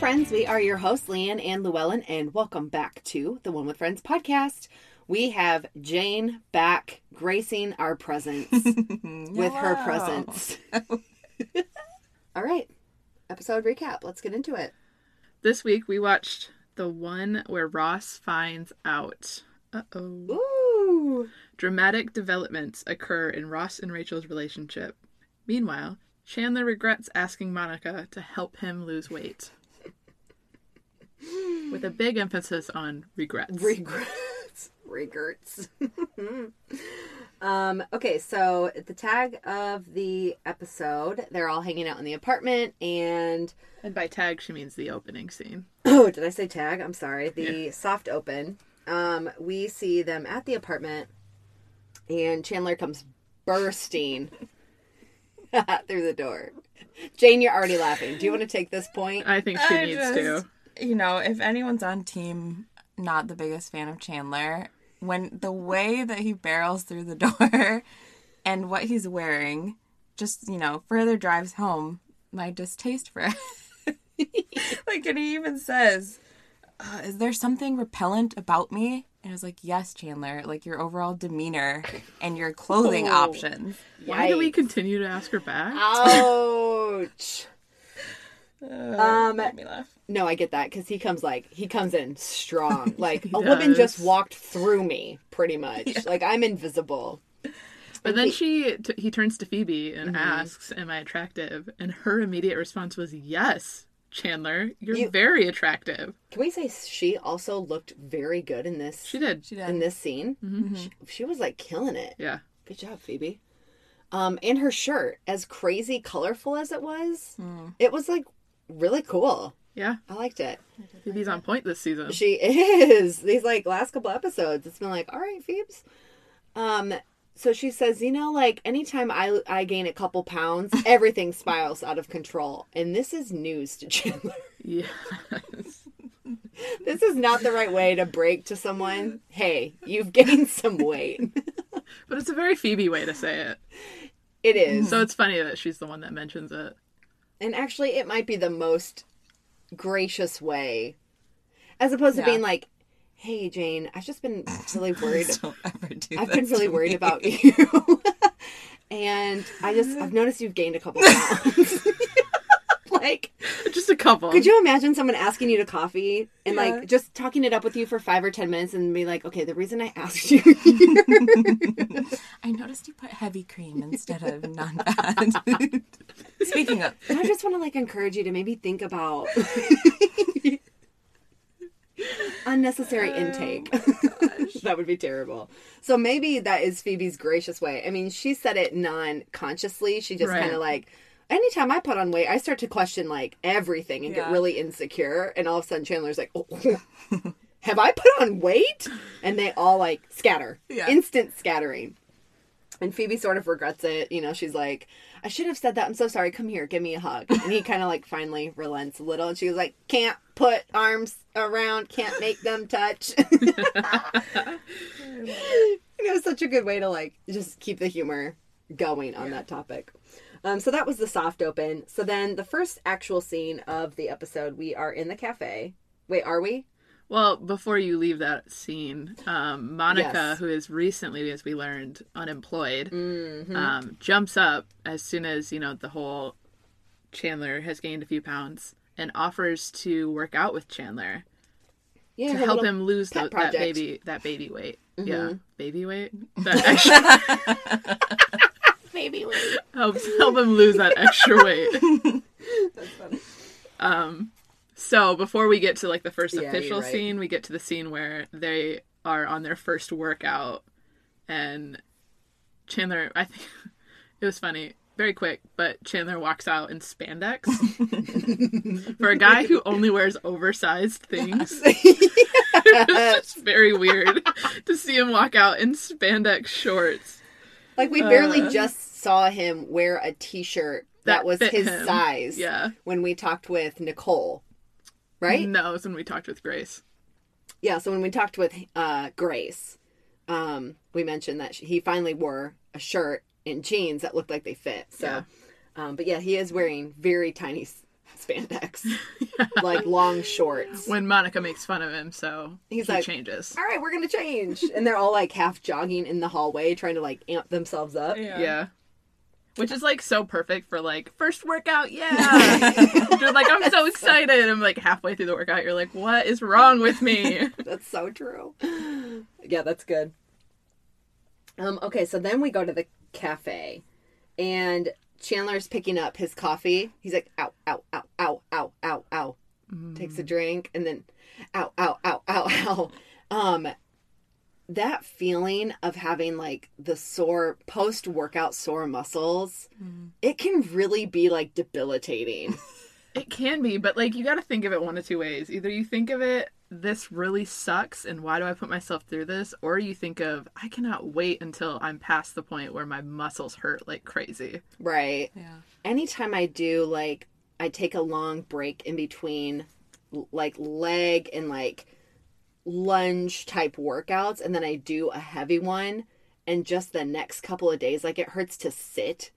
friends, we are your hosts, Leanne and Llewellyn, and welcome back to the One With Friends podcast. We have Jane back, gracing our presence with her presence. All right, episode recap. Let's get into it. This week we watched the one where Ross finds out. Ooh. Dramatic developments occur in Ross and Rachel's relationship. Meanwhile, Chandler regrets asking Monica to help him lose weight. With a big emphasis on regrets. Regrets. Okay, so the tag of the episode, they're all hanging out in the apartment, and by tag she means the opening scene. Oh, did I say tag? I'm sorry. The soft open. We see them at the apartment, and Chandler comes bursting through the door. Jane, you're already laughing. Do you want to take this point? I think she needs to. You know, if anyone's on team, not the biggest fan of Chandler, when the way that he barrels through the door and what he's wearing just, you know, further drives home my distaste for it. Like, and he even says, is there something repellent about me? And I was like, yes, Chandler, like your overall demeanor and your clothing options. Why do we continue to ask her back? Ouch. Made me laugh. No, I get that, because he comes in strong. Like, a woman just walked through me, pretty much. Yeah. Like, I'm invisible. But then he turns to Phoebe and asks, am I attractive? And her immediate response was, yes, Chandler, you're very attractive. Can we say she also looked very good in this? She did. In this scene. Mm-hmm. She was, like, killing it. Yeah. Good job, Phoebe. And her shirt, as crazy colorful as it was, it was, like, really cool. Yeah. I liked it. Phoebe's on point this season. She is. These, like, last couple episodes, it's been like, all right, Phoebes. So she says, you know, like, anytime I gain a couple pounds, everything spirals out of control. And this is news to Chandler. Yes. This is not the right way to break to someone, hey, you've gained some weight. But it's a very Phoebe way to say it. It is. So it's funny that she's the one that mentions it. And actually, it might be the most gracious way. As opposed to being like, hey, Jane, I've just been really worried. Don't ever do I've that been really worried me. About you. And I've noticed you've gained a couple pounds. Like, just a couple. Could you imagine someone asking you to coffee and like just talking it up with you for 5 or 10 minutes and be like, okay, the reason I asked you here. I noticed you put heavy cream instead of non-fat. Speaking of, I just want to like encourage you to maybe think about unnecessary intake. That would be terrible. So maybe that is Phoebe's gracious way. I mean, she said it non-consciously. She just kind of like, anytime I put on weight, I start to question, like, everything and get really insecure. And all of a sudden, Chandler's like, oh, have I put on weight? And they all, like, scatter. Yeah. Instant scattering. And Phoebe sort of regrets it. You know, she's like, I should have said that. I'm so sorry. Come here. Give me a hug. And he kind of, like, finally relents a little. And she was like, can't put arms around. Can't make them touch. And it was such a good way to, like, just keep the humor going on that topic. So that was the soft open. So then the first actual scene of the episode, we are in the cafe. Wait, are we? Well, before you leave that scene, Monica, who is recently, as we learned, unemployed, jumps up as soon as, you know, the whole Chandler has gained a few pounds and offers to work out with Chandler to help him lose that baby weight. Mm-hmm. Yeah. Baby weight? That extra... Baby weight. Help him lose that extra weight. That's funny. So before we get to like the first official scene, we get to the scene where they are on their first workout, and Chandler, I think it was funny, very quick, but Chandler walks out in spandex for a guy who only wears oversized things. It's just very weird to see him walk out in spandex shorts. Like, we barely just saw him wear a T-shirt that was his size when we talked with Nicole, right? No, it was when we talked with Grace. Yeah, so when we talked with Grace, we mentioned that he finally wore a shirt and jeans that looked like they fit. So, but he is wearing very tiny spandex. Like long shorts. When Monica makes fun of him, so he's like, changes. All right, we're going to change. And they're all like half jogging in the hallway trying to like amp themselves up. Yeah. Which is like so perfect for like first workout. Yeah. You're like, I'm so excited. I'm like halfway through the workout. You're like, what is wrong with me? That's so true. Yeah, that's good. Okay, so then we go to the cafe and Chandler's picking up his coffee. He's like, ow, ow, ow, ow, ow, ow, ow. Mm. Takes a drink and then ow, ow, ow, ow, ow. That feeling of having like the sore post-workout sore muscles, it can really be like debilitating. It can be, but like you got to think of it one of two ways. Either you think of it, this really sucks and why do I put myself through this? Or you think of, I cannot wait until I'm past the point where my muscles hurt like crazy. Right. Yeah. Anytime I do, like, I take a long break in between like leg and like lunge type workouts and then I do a heavy one and just the next couple of days, like, it hurts to sit,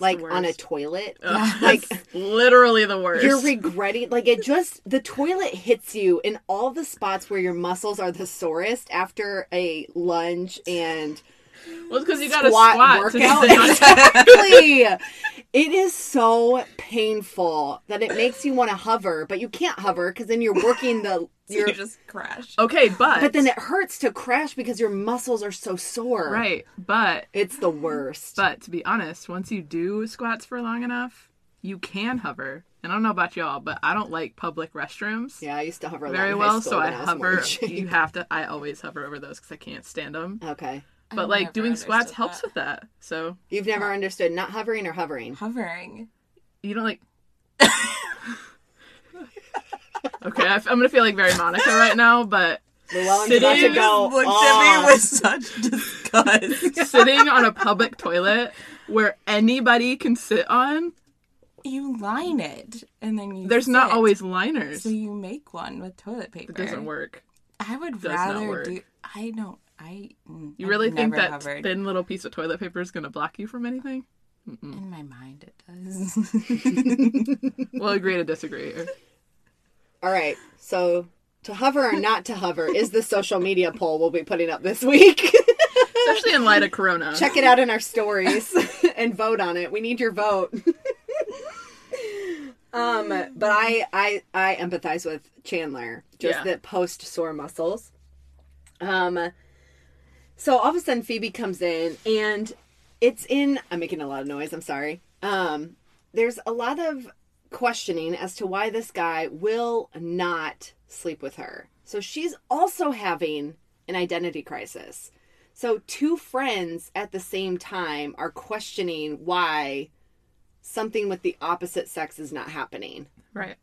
like, on a toilet. Ugh, like, literally the worst. You're regretting, like, it just, the toilet hits you in all the spots where your muscles are the sorest after a lunge and well, because you got to squat workout. Exactly. It is so painful that it makes you want to hover, but you can't hover because then you're working the... you just crash. Okay, but... But then it hurts to crash because your muscles are so sore. Right, but... It's the worst. But, to be honest, once you do squats for long enough, you can hover. And I don't know about y'all, but I don't like public restrooms. Yeah, I used to hover very well, so I hover... You have to... I always hover over those because I can't stand them. Okay. But, like, doing squats helps with that, so... You've never understood not hovering or hovering? Hovering. You don't, like... Okay, I'm going to feel like very Monica right now, but... Llewellyn's about to go looked at me with such disgust. Sitting on a public toilet where anybody can sit on... You line it, and then you There's not always liners. So you make one with toilet paper. It doesn't work. I would rather do... I don't... You really think that hovered. Thin little piece of toilet paper is going to block you from anything? Mm-mm. In my mind, it does. Well, agree to disagree. All right. So, to hover or not to hover is the social media poll we'll be putting up this week. Especially in light of Corona. Check it out in our stories and vote on it. We need your vote. But I empathize with Chandler. Just the post-sore muscles. So all of a sudden Phoebe comes in and it's in, I'm making a lot of noise, I'm sorry. There's a lot of questioning as to why this guy will not sleep with her. So she's also having an identity crisis. So two friends at the same time are questioning why something with the opposite sex is not happening. Right.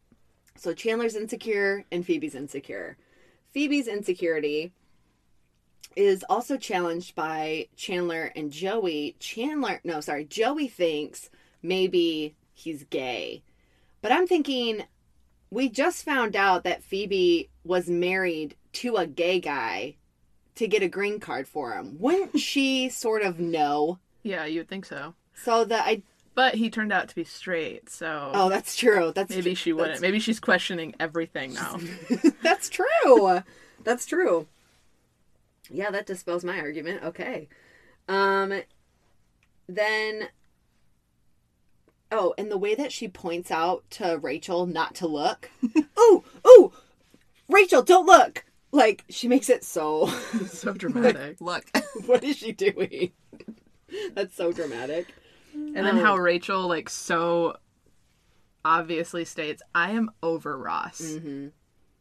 So Chandler's insecure and Phoebe's insecure. Phoebe's insecurity is also challenged by Chandler and Joey. Joey thinks maybe he's gay. But I'm thinking, we just found out that Phoebe was married to a gay guy to get a green card for him. Wouldn't she sort of know? Yeah, you would think so. But he turned out to be straight, so... Oh, that's true. She wouldn't. Maybe she's questioning everything now. That's true. That's true. Yeah, that dispels my argument. Okay. Then... Oh, and the way that she points out to Rachel not to look. Ooh! Rachel, don't look! Like, she makes it so... so dramatic. Look. What is she doing? That's so dramatic. And then how Rachel, like, so obviously states, I am over Ross. Mm-hmm.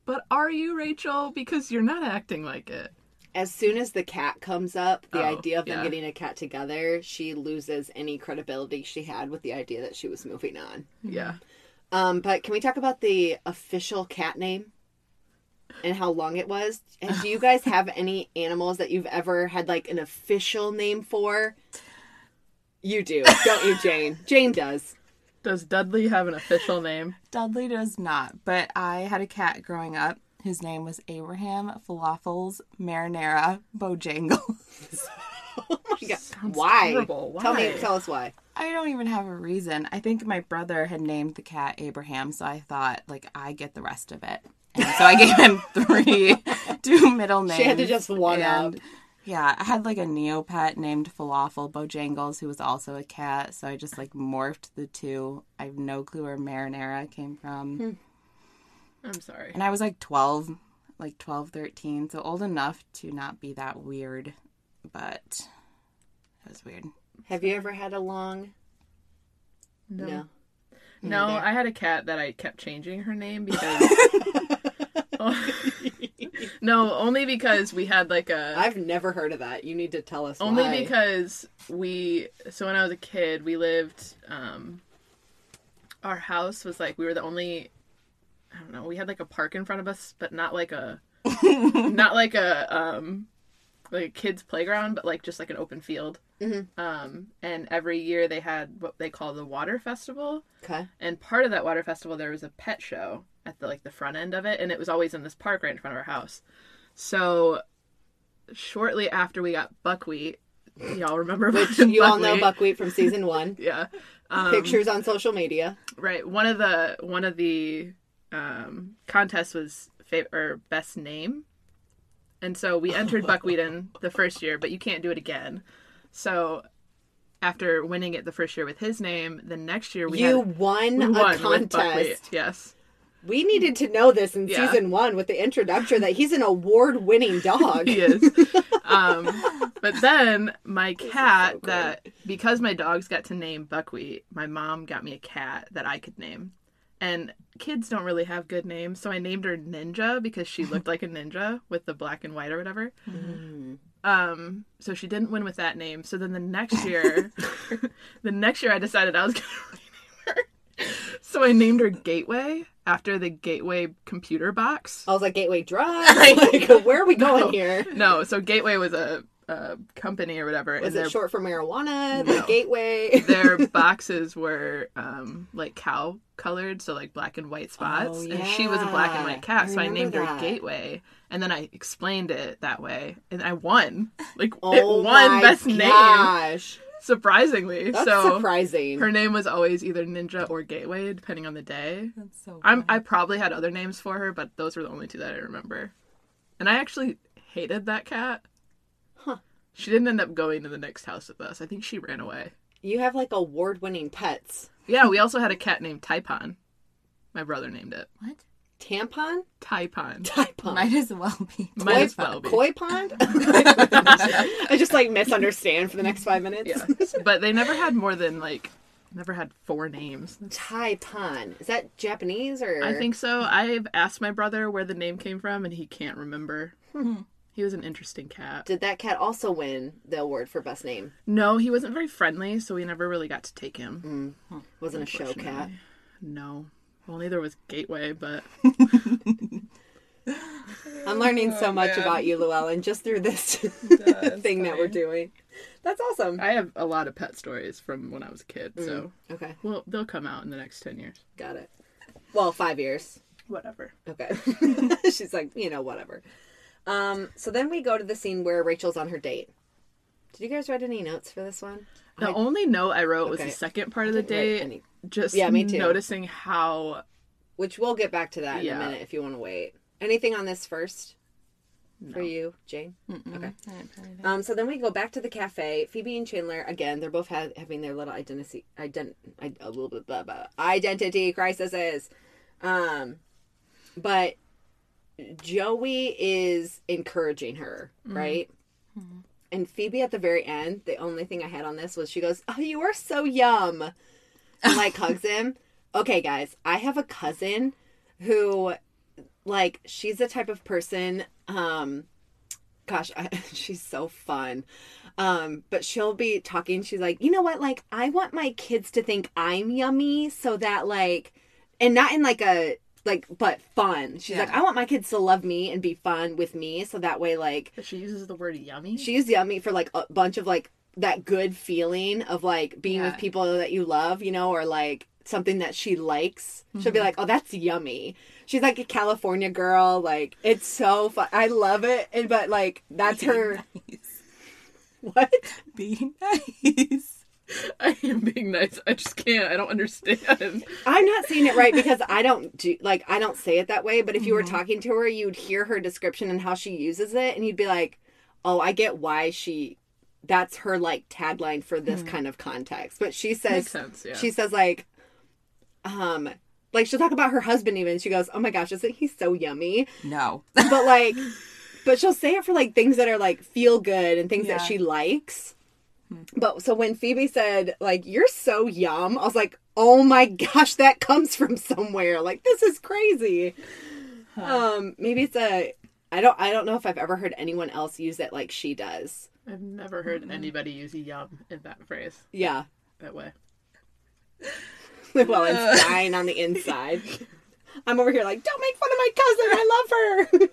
But are you, Rachel? Because you're not acting like it. As soon as the cat comes up, the idea of them getting a cat together, she loses any credibility she had with the idea that she was moving on. Yeah. But can we talk about the official cat name and how long it was? And do you guys have any animals that you've ever had, like, an official name for? You do, don't you, Jane? Jane does. Does Dudley have an official name? Dudley does not, but I had a cat growing up. His name was Abraham Falafel's Marinara Bojangles. Oh my God. Why? Tell us why. I don't even have a reason. I think my brother had named the cat Abraham, so I thought, like, I get the rest of it. And so I gave him two middle names. She had to just one up. Yeah, I had, like, a Neopet named Falafel Bojangles, who was also a cat, so I just, like, morphed the two. I have no clue where Marinara came from. I'm sorry. And I was, like, 12, 13, so old enough to not be that weird, but it was weird. Have you ever had a long... No, I had a cat that I kept changing her name because... No, only because we had like a... I've never heard of that. You need to tell us only why. Only because we... So when I was a kid, we lived... our house was like... We were the only... I don't know. We had like a park in front of us, but not like a... like a kid's playground, but like just like an open field. Mm-hmm. And every year they had what they call the water festival. Okay. And part of that water festival, there was a pet show at the like the front end of it, and it was always in this park right in front of our house. So shortly after we got Buckwheat, y'all remember all know Buckwheat from season 1. Yeah. Pictures on social media. Right. One of the contests was best name. And so we entered Buckwheat in the first year, but you can't do it again. So after winning it the first year with his name, the next year we won a contest. Yes. We needed to know this in season 1 with the introduction that he's an award-winning dog. He is. But then my cat because my dogs got to name Buckwheat, my mom got me a cat that I could name. And kids don't really have good names, so I named her Ninja because she looked like a ninja with the black and white or whatever. Mm. So she didn't win with that name. So then the next year I decided I was going to rename her. So I named her Gateway after the Gateway computer box. I was like, Gateway drugs? Like, where are we going here? No, so Gateway was a company or whatever. Was it short for marijuana? No. The Gateway? Their boxes were like cow colored, so like black and white spots. Oh, yeah. And she was a black and white cat, so I named her Gateway. And then I explained it that way, and I won. Like, it won best name. Surprisingly. That's surprising. Her name was always either Ninja or Gateway, depending on the day. That's so funny. I probably had other names for her, but those were the only two that I remember. And I actually hated that cat. Huh. She didn't end up going to the next house with us. I think she ran away. You have, like, award-winning pets. Yeah, we also had a cat named Taipan. My brother named it. What? Tampon? Taipan. Might as well be. Koi pond? I just, like, misunderstand for the next 5 minutes. Yeah. But they never had more than, like, four names. Taipan. Is that Japanese or? I think so. I've asked my brother where the name came from, and he can't remember. He was an interesting cat. Did that cat also win the award for best name? No, he wasn't very friendly, so we never really got to take him. Mm. Huh. Wasn't a show cat? No. Well, neither was Gateway, but... I'm learning so much about you, Llewellyn, just through this thing that we're doing. That's awesome. I have a lot of pet stories from when I was a kid, so... Okay. Well, they'll come out in the next 10 years. Got it. Well, 5 years. Whatever. Okay. She's like, you know, whatever. So then we go to the scene where Rachel's on her date. Did you guys write any notes for this one? The only note I wrote was the second part of the date. Just me too. Noticing how... Which we'll get back to that in a minute if you want to wait. Anything on this first? No. For you, Jane? Mm-mm. Okay. So then we go back to the cafe. Phoebe and Chandler, again, they're both having their little identity crises. But... Joey is encouraging her, right? Mm-hmm. And Phoebe at the very end, the only thing I had on this was she goes, "Oh, you are so yum." And like hugs him. Okay, guys, I have a cousin who, like, she's the type of person, she's so fun. But she'll be talking, she's like, "You know what? Like, I want my kids to think I'm yummy so that like," and not in like a but fun. She's like, "I want my kids to love me and be fun with me." So that way, like... She uses the word yummy? She uses yummy for, like, a bunch of, like, that good feeling of, like, being with people that you love, you know, or, like, something that she likes. Mm-hmm. She'll be like, "Oh, that's yummy." She's, like, a California girl. Like, it's so fun. I love it. But, like, that's her... Nice. What? Be nice. I am being nice. I just can't. I don't understand. I'm not saying it right because I don't say it that way. But if you were talking to her, you'd hear her description and how she uses it. And you'd be like, oh, I get why that's her like tagline for this kind of context. But she says, makes sense, yeah. She says like she'll talk about her husband even. She goes, oh my gosh, isn't he so yummy? No. But like, but she'll say it for like things that are like feel good and things that she likes. But so when Phoebe said, like, you're so yum, I was like, oh my gosh, that comes from somewhere. Like, this is crazy. Huh. Maybe it's I don't know if I've ever heard anyone else use it like she does. I've never heard anybody use yum in that phrase. Yeah. That way. Well, it's dying on the inside. I'm over here like, don't make fun of my cousin.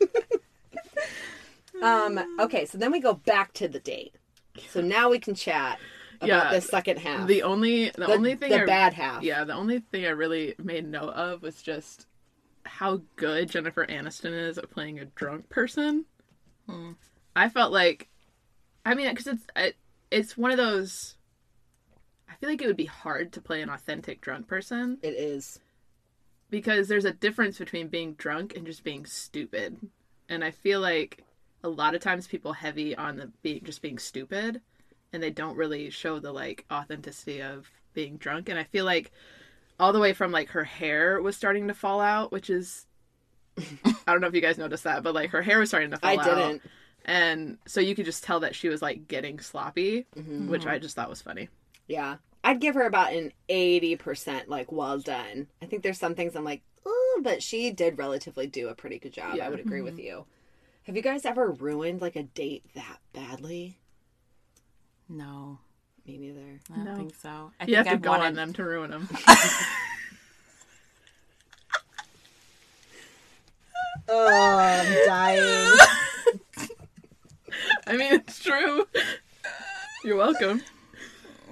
I love her. Okay, so then we go back to the date. So now we can chat about this second half. The only thing, the bad half. Yeah, the only thing I really made note of was just how good Jennifer Aniston is at playing a drunk person. Hmm. I felt like, I mean, because it's one of those. I feel like it would be hard to play an authentic drunk person. It is, because there's a difference between being drunk and just being stupid, and I feel like a lot of times people heavy on the being stupid, and they don't really show the like authenticity of being drunk. And I feel like all the way from like her hair was starting to fall out, which is, I don't know if you guys noticed that, but like her hair was starting to fall out. I didn't. And so you could just tell that she was like getting sloppy, which I just thought was funny. Yeah. I'd give her about an 80% like well done. I think there's some things I'm like, ooh, but she did relatively do a pretty good job. Yeah. I would agree with you. Have you guys ever ruined, like, a date that badly? No. Me neither. I don't think so. I you think have I've to go wanted... on them to ruin them. Oh, I'm dying. I mean, it's true. You're welcome.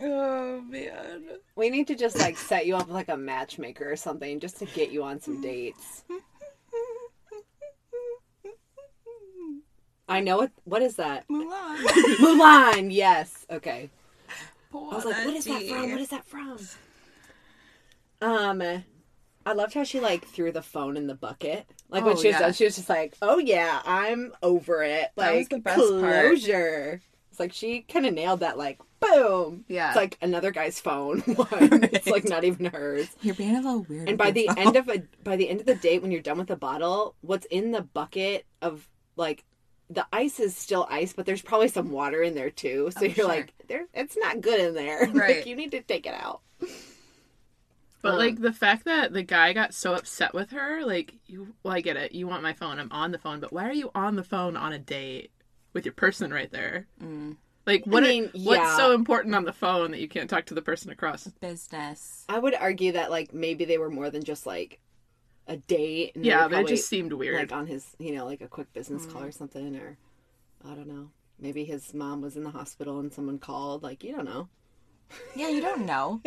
Oh, man. We need to just, like, set you up with, like, a matchmaker or something just to get you on some dates. I know it. What is that? Mulan. Mulan, yes. Okay. Poor I was like, what is that from? What is that from? I loved how she, like, threw the phone in the bucket. Like, when she was done, she was just like, oh, yeah, I'm over it. Like, that was the best closure. Part. It's like, she kind of nailed that, like, boom. Yeah. It's like another guy's phone. It's, like, not even hers. You're being a little weird. And by the end of the date, when you're done with the bottle, what's in the bucket of, like... The ice is still ice, but there's probably some water in there, too. So like, it's not good in there. Right. Like, you need to take it out. But, like, the fact that the guy got so upset with her, like, I get it. You want my phone. I'm on the phone. But why are you on the phone on a date with your person right there? Mm. Like, what's so important on the phone that you can't talk to the person across? Business. I would argue that, like, maybe they were more than just, like, a date. And yeah, but it just seemed weird. Like on his, you know, like a quick business call or something, or I don't know. Maybe his mom was in the hospital and someone called. Like, you don't know. Yeah, you don't know.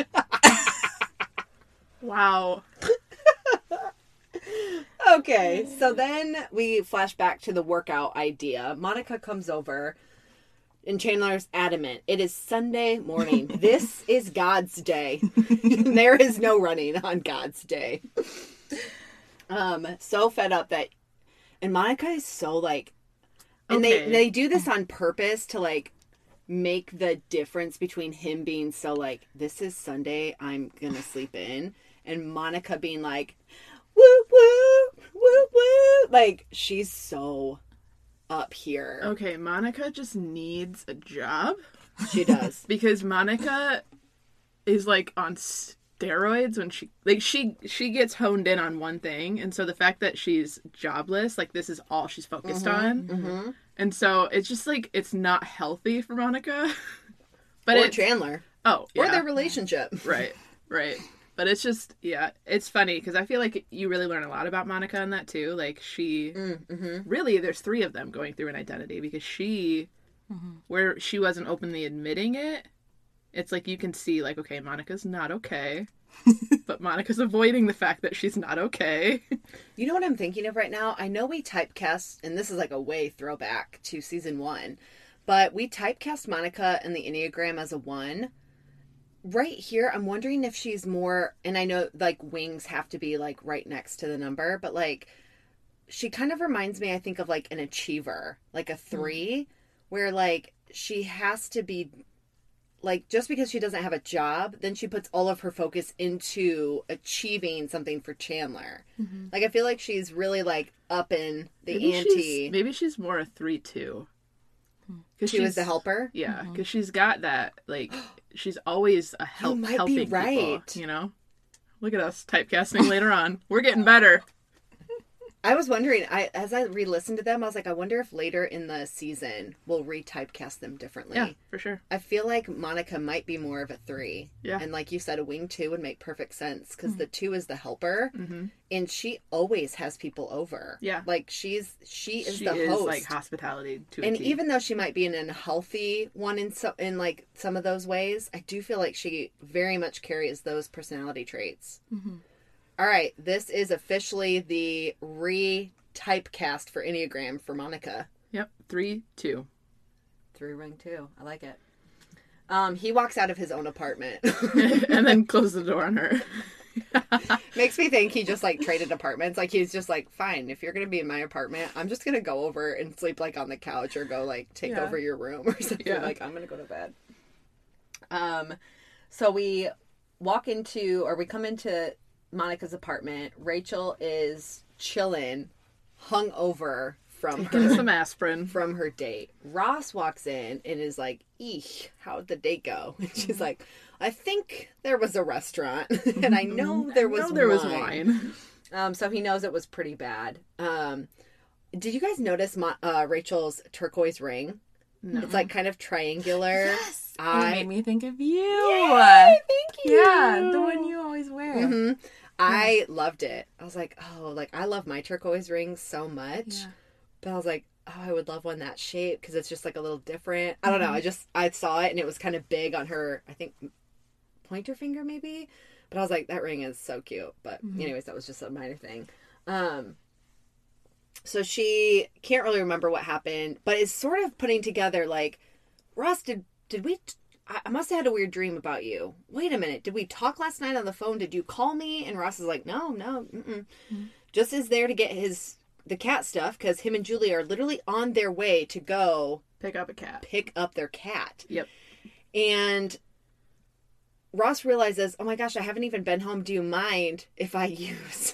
Wow. Okay, so then we flash back to the workout idea. Monica comes over and Chandler's adamant. It is Sunday morning. This is God's day. There is no running on God's day. So fed up that, and Monica is so like, and they do this on purpose to like make the difference between him being so like, this is Sunday, I'm gonna sleep in, and Monica being like, woo woo woo woo, like she's so up here. Okay, Monica just needs a job. She does. Because Monica is like on steroids when she gets honed in on one thing, and so the fact that she's jobless, like this is all she's focused on, and so it's just like it's not healthy for Monica, but or Chandler, or their relationship, right. But it's just it's funny because I feel like you really learn a lot about Monica in that too. Like she really, there's three of them going through an identity because she, where she wasn't openly admitting it. It's like you can see, like, okay, Monica's not okay, but Monica's avoiding the fact that she's not okay. You know what I'm thinking of right now? I know we typecast, and this is like a way throwback to season 1, But we typecast Monica in the Enneagram as a 1. Right here, I'm wondering if she's more, and I know, like, wings have to be, like, right next to the number, but, like, she kind of reminds me, I think, of, like, an achiever, like a 3, where, like, she has to be, like, just because she doesn't have a job, then she puts all of her focus into achieving something for Chandler. Mm-hmm. Like, I feel like she's really, like, up in the ante. Maybe she's more a 3-2. Because she was the helper? Yeah, because she's got that, like, she's always a helping be right. People, you know? Look at us typecasting later on. We're getting better. I was wondering, as I re-listened to them, I was like, I wonder if later in the season we'll re-typecast them differently. Yeah, for sure. I feel like Monica might be more of a 3. Yeah. And like you said, a wing 2 would make perfect sense because the 2 is the helper, and she always has people over. Yeah. Like, she is the host. She is, like, hospitality to a And even though she might be an unhealthy one in like, some of those ways, I do feel like she very much carries those personality traits. Mm-hmm. All right, this is officially the re-typecast for Enneagram for Monica. Yep, 3-2. 3-2. I like it. He walks out of his own apartment. And then closes the door on her. Makes me think he just, like, traded apartments. Like, he's just like, fine, if you're going to be in my apartment, I'm just going to go over and sleep, like, on the couch or go, like, take over your room or something. Yeah. Like, I'm going to go to bed. So we come into Monica's apartment. Rachel is chilling, hungover from her some aspirin from her date. Ross walks in and is like, "Eek, how'd the date go?" And she's like, "I think there was a restaurant, and I know there was wine." So he knows it was pretty bad. Did you guys notice Rachel's turquoise ring? No. It's like kind of triangular. Yes, it made me think of you. Yay, thank you. Yeah, the one you always wear. Mm-hmm. I loved it. I was like, oh, like, I love my turquoise rings so much. Yeah. But I was like, oh, I would love one that shape because it's just, like, a little different. I don't know. I saw it and it was kind of big on her, I think, pointer finger maybe. But I was like, that ring is so cute. But anyways, that was just a minor thing. So she can't really remember what happened, but is sort of putting together, like, Ross, I must have had a weird dream about you. Wait a minute. Did we talk last night on the phone? Did you call me? And Ross is like, no. Mm-mm. Just is there to get the cat stuff because him and Julie are literally on their way to go pick up their cat. Yep. And Ross realizes, oh my gosh, I haven't even been home. Do you mind if I use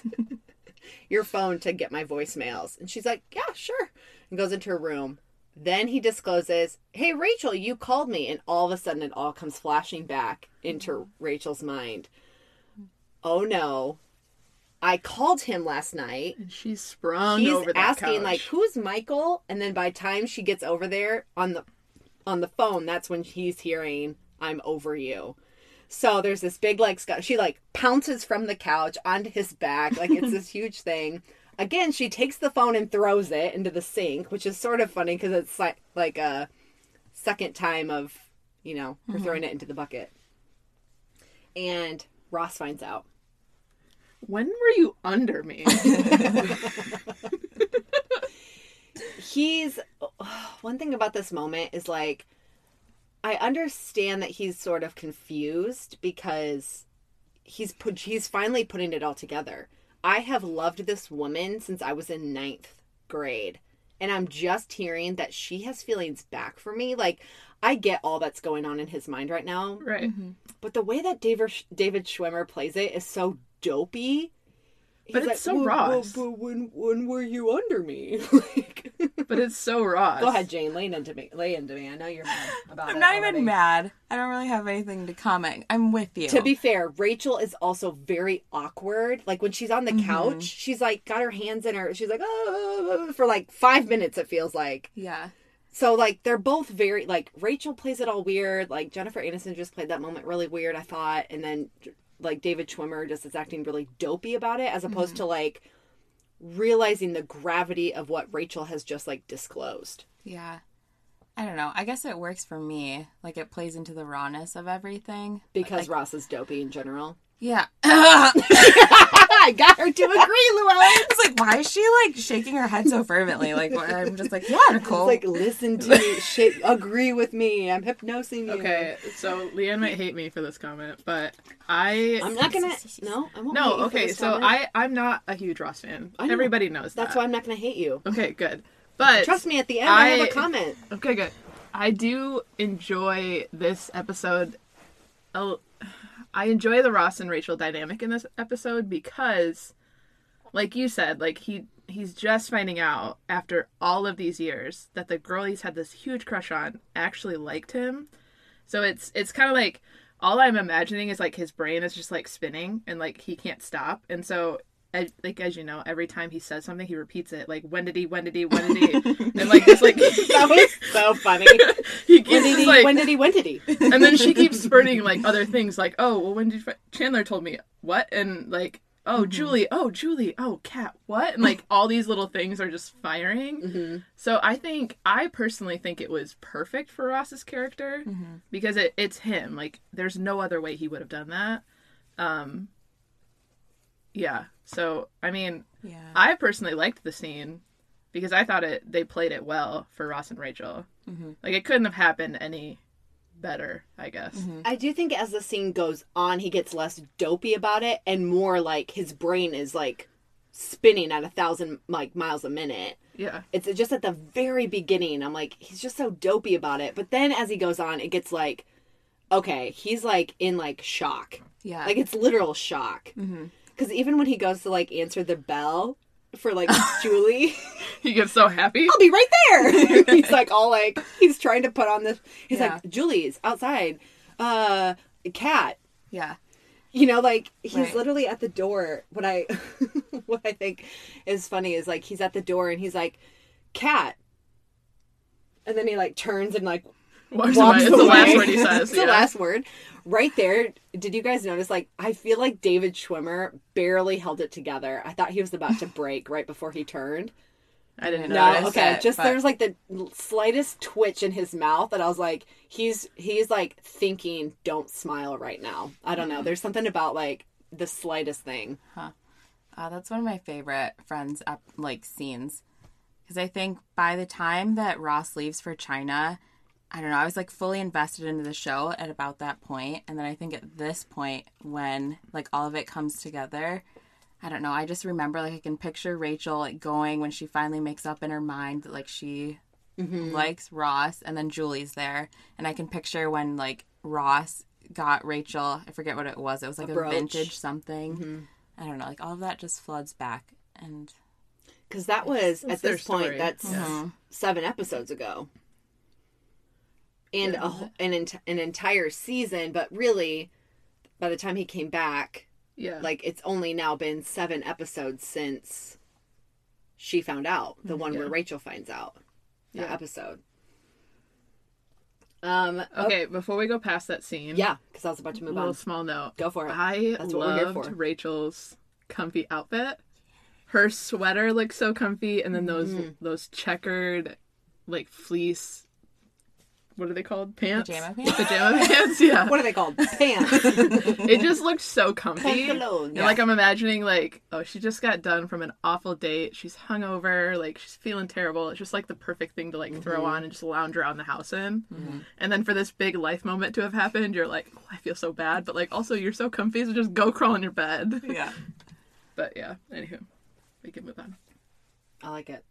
your phone to get my voicemails? And she's like, yeah, sure. And goes into her room. Then he discloses, hey, Rachel, you called me. And all of a sudden it all comes flashing back into Rachel's mind. Oh no. I called him last night. And she's sprung over that couch. He's asking, like, who's Michael? And then by the time she gets over there on the phone, that's when he's hearing, I'm over you. So there's this big, like, she, like, pounces from the couch onto his back. Like, it's this huge thing. Again, she takes the phone and throws it into the sink, which is sort of funny because it's, like, a second time of, you know, her throwing it into the bucket. And Ross finds out. When were you under me? One thing about this moment is, like, I understand that he's sort of confused because he's finally putting it all together. I have loved this woman since I was in 9th grade, and I'm just hearing that she has feelings back for me. Like, I get all that's going on in his mind right now. Right. Mm-hmm. But the way that David Schwimmer plays it is so dopey. He's but it's like, so Ross. But when were you under me? Like, but it's so Ross. Go ahead, Jane. Lay into me. I know you're mad about it. I'm not even mad. I don't really have anything to comment. I'm with you. To be fair, Rachel is also very awkward. Like, when she's on the couch, she's, like, got her hands in her. She's like, oh, for, like, 5 minutes, it feels like. Yeah. So, like, they're both very, like, Rachel plays it all weird. Like, Jennifer Aniston just played that moment really weird, I thought. And then, like, David Schwimmer just is acting really dopey about it, as opposed to, like, realizing the gravity of what Rachel has just, like, disclosed. Yeah. I don't know. I guess it works for me. Like, it plays into the rawness of everything. Because Ross is dopey in general. Yeah. I got her to agree, Llewellyn. It's like, why is she like shaking her head so fervently? Like, I'm just like, yeah, Nicole. It's like, listen to me, agree with me. I'm hypnosing you. Okay, so Leanne might hate me for this comment, but I'm not gonna. No, I won't. No, hate you okay. For this so I'm not a huge Ross fan. Everybody knows that. That's why I'm not gonna hate you. Okay, good. But trust me, at the end I have a comment. Okay, good. I do enjoy this episode. I enjoy the Ross and Rachel dynamic in this episode because, like you said, like he's just finding out after all of these years that the girl he's had this huge crush on actually liked him. So it's kind of like all I'm imagining is like his brain is just like spinning and like he can't stop. And so like, as you know, every time he says something, he repeats it. Like, when did he? And, like, just, like... That was so funny. He keeps when did he? And then she keeps spurting, like, other things. Like, oh, well, when did... Chandler told me, what? And, like, oh, mm-hmm. Julie. Oh, Kat, what? And, like, all these little things are just firing. Mm-hmm. So I personally think it was perfect for Ross's character. Mm-hmm. Because it's him. Like, there's no other way he would have done that. Yeah. So, I mean, yeah. I personally liked the scene because I thought they played it well for Ross and Rachel. Mm-hmm. Like, it couldn't have happened any better, I guess. Mm-hmm. I do think as the scene goes on, he gets less dopey about it and more, like, his brain is, like, spinning at 1,000, like, miles a minute. Yeah. It's just at the very beginning, I'm like, he's just so dopey about it. But then as he goes on, it gets, like, okay, he's, like, in, like, shock. Yeah. Like, it's literal shock. Mm-hmm. Because even when he goes to, like, answer the bell for, like, Julie... He gets so happy. I'll be right there! He's, like, all, like... He's trying to put on this... He's like, Julie's outside. Cat. Yeah. You know, like, he's literally at the door. What I think is funny is, like, he's at the door and he's like, Cat. And then he, like, turns and, like... Walks away. It's the last word he says. It's the last word. Right there, did you guys notice, like, I feel like David Schwimmer barely held it together. I thought he was about to break right before he turned. I didn't notice that. Just there was, like, the slightest twitch in his mouth, and I was like, he's like, thinking, don't smile right now. I don't know. There's something about, like, the slightest thing. Huh. That's one of my favorite Friends, like, scenes. Because I think by the time that Ross leaves for China... I don't know, I was, like, fully invested into the show at about that point. And then I think at this point when, like, all of it comes together, I don't know, I just remember, like, I can picture Rachel, like, going when she finally makes up in her mind that, like, she likes Ross. And then Julie's there. And I can picture when, like, Ross got Rachel, I forget what it was. It was, like, a vintage something. Mm-hmm. I don't know, like, all of that just floods back. And because that was, at this point, that's 7 episodes ago. And an entire season, but really, by the time he came back, like, it's only now been 7 episodes since she found out. The one where Rachel finds out. That episode. Okay, before we go past that scene. Yeah, because I was about to move on. A little small note. Go for it. That's what we're here for. Rachel's comfy outfit. Her sweater looks so comfy, and then those checkered, like, fleece... What are they called? Pants? Pajama pants, yeah. What are they called? Pants. It just looked so comfy. And, like, I'm imagining, like, oh, she just got done from an awful date. She's hungover. Like, she's feeling terrible. It's just, like, the perfect thing to, like, throw on and just lounge around the house in. Mm-hmm. And then for this big life moment to have happened, you're like, oh, I feel so bad. But, like, also, you're so comfy, so just go crawl in your bed. Yeah. But, yeah. Anywho, we can move on. I like it.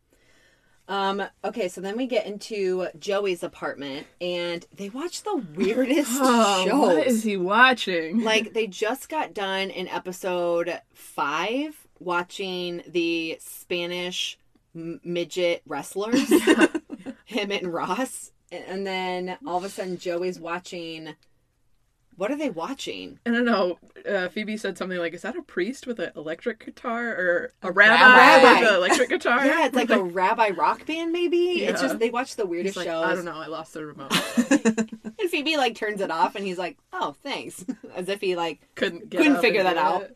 Okay, so then we get into Joey's apartment, and they watch the weirdest shows. What is he watching? Like, they just got done in episode 5 watching the Spanish midget wrestlers, him and Ross, and then all of a sudden Joey's watching... What are they watching? I don't know. Phoebe said something like, is that a priest with an electric guitar or a rabbi with an electric guitar? Yeah, it's like a rabbi rock band, maybe? Yeah. It's just, they watch the weirdest shows. I don't know. I lost the remote. And Phoebe, like, turns it off and he's like, oh, thanks. As if he, like, couldn't figure that out.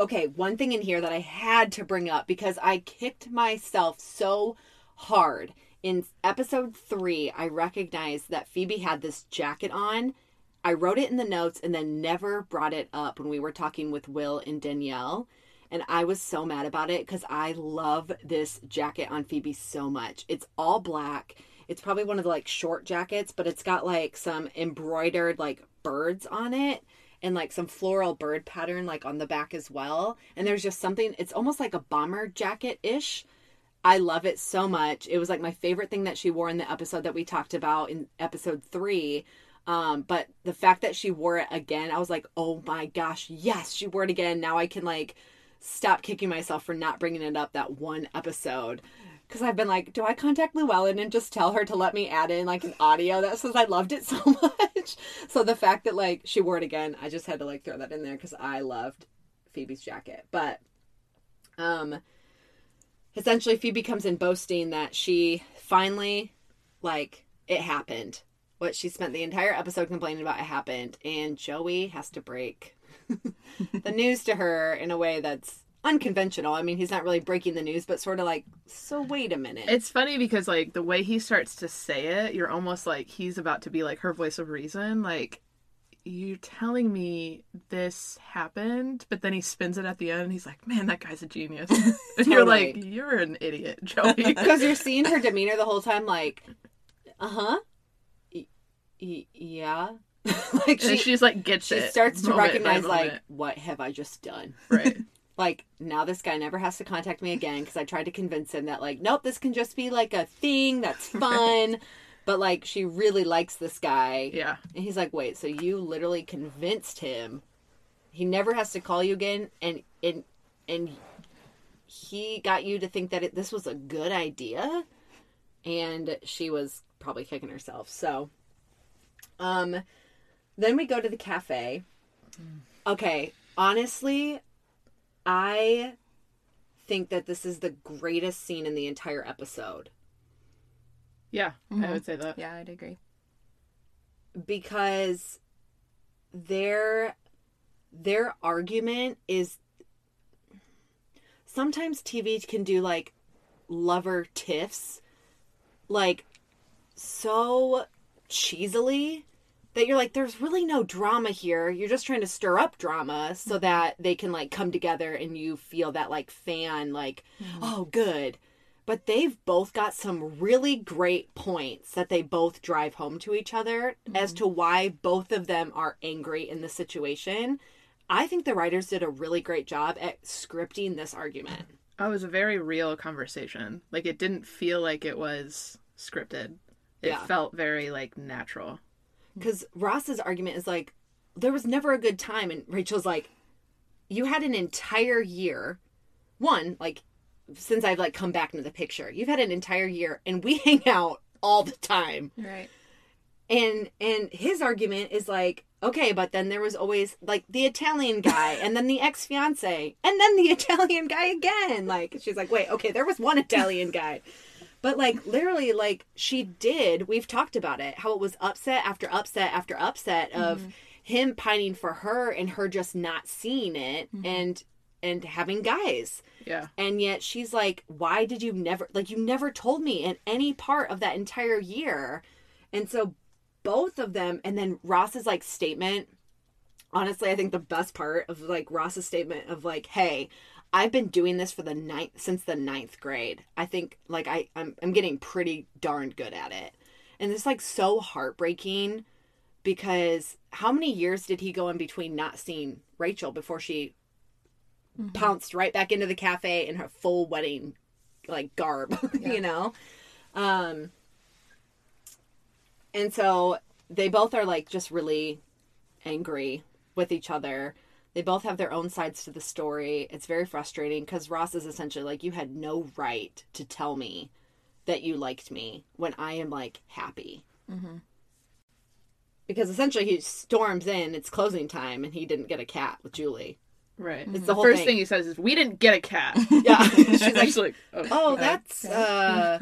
Okay, one thing in here that I had to bring up because I kicked myself so hard. In episode 3, I recognized that Phoebe had this jacket on. I wrote it in the notes and then never brought it up when we were talking with Will and Danielle. And I was so mad about it because I love this jacket on Phoebe so much. It's all black. It's probably one of the like short jackets, but it's got like some embroidered like birds on it and like some floral bird pattern like on the back as well. And there's just something, it's almost like a bomber jacket-ish. I love it so much. It was like my favorite thing that she wore in the episode that we talked about in episode 3. But the fact that she wore it again, I was like, oh my gosh, yes, she wore it again. Now I can like stop kicking myself for not bringing it up that one episode. Because I've been like, do I contact Llewellyn and just tell her to let me add in like an audio that says I loved it so much? So the fact that like she wore it again, I just had to like throw that in there because I loved Phoebe's jacket. But essentially Phoebe comes in boasting that she finally, like, it happened. What she spent the entire episode complaining about, it happened. And Joey has to break the news to her in a way that's unconventional. I mean, he's not really breaking the news, but sort of like, so wait a minute. It's funny because like the way he starts to say it, you're almost like he's about to be like her voice of reason. Like, you're telling me this happened, but then he spins it at the end and he's like, man, that guy's a genius. And totally. You're like, you're an idiot, Joey. Because you're seeing her demeanor the whole time like, uh-huh. Yeah. Like she's like, gets it. She starts to recognize like, what have I just done? Right. Like, now this guy never has to contact me again because I tried to convince him that, like, nope, this can just be, like, a thing that's fun. Right. But, like, she really likes this guy. Yeah. And he's like, wait, so you literally convinced him. He never has to call you again. And he got you to think that this was a good idea. And she was probably kicking herself. So, then we go to the cafe. Okay, honestly, I think that this is the greatest scene in the entire episode. Yeah, mm-hmm. I would say that. Yeah, I'd agree. Because their argument is, sometimes TV can do like lover tiffs like so cheesily that you're like, there's really no drama here. You're just trying to stir up drama so that they can, like, come together and you feel that, like, fan, like, oh, good. But they've both got some really great points that they both drive home to each other as to why both of them are angry in the situation. I think the writers did a really great job at scripting this argument. Oh, it was a very real conversation. Like, it didn't feel like it was scripted. It felt very, like, natural. Because Ross's argument is like, there was never a good time. And Rachel's like, you had an entire year. One, like, since I've, like, come back into the picture. You've had an entire year, and we hang out all the time. Right. And his argument is like, okay, but then there was always, like, the Italian guy, and then the ex-fiancé, and then the Italian guy again. Like, she's like, wait, okay, there was one Italian guy. But, like, literally, like, she did, we've talked about it, how it was upset after upset after upset of him pining for her and her just not seeing it and having guys. Yeah. And yet she's like, why did you never, like, you never told me in any part of that entire year. And so both of them, and then Ross's, like, statement, honestly, I think the best part of, like, Ross's statement of, like, hey, I've been doing this since the 9th grade. I think, like, I'm getting pretty darn good at it. And it's, like, so heartbreaking because how many years did he go in between not seeing Rachel before she pounced right back into the cafe in her full wedding, like, garb, you know? And so they both are, like, just really angry with each other. They both have their own sides to the story. It's very frustrating because Ross is essentially like, you had no right to tell me that you liked me when I am, like, happy. Mm-hmm. Because essentially he storms in, it's closing time, and he didn't get a cat with Julie. Right. It's the whole first thing he says is, we didn't get a cat. Yeah. She's like, oh, that's...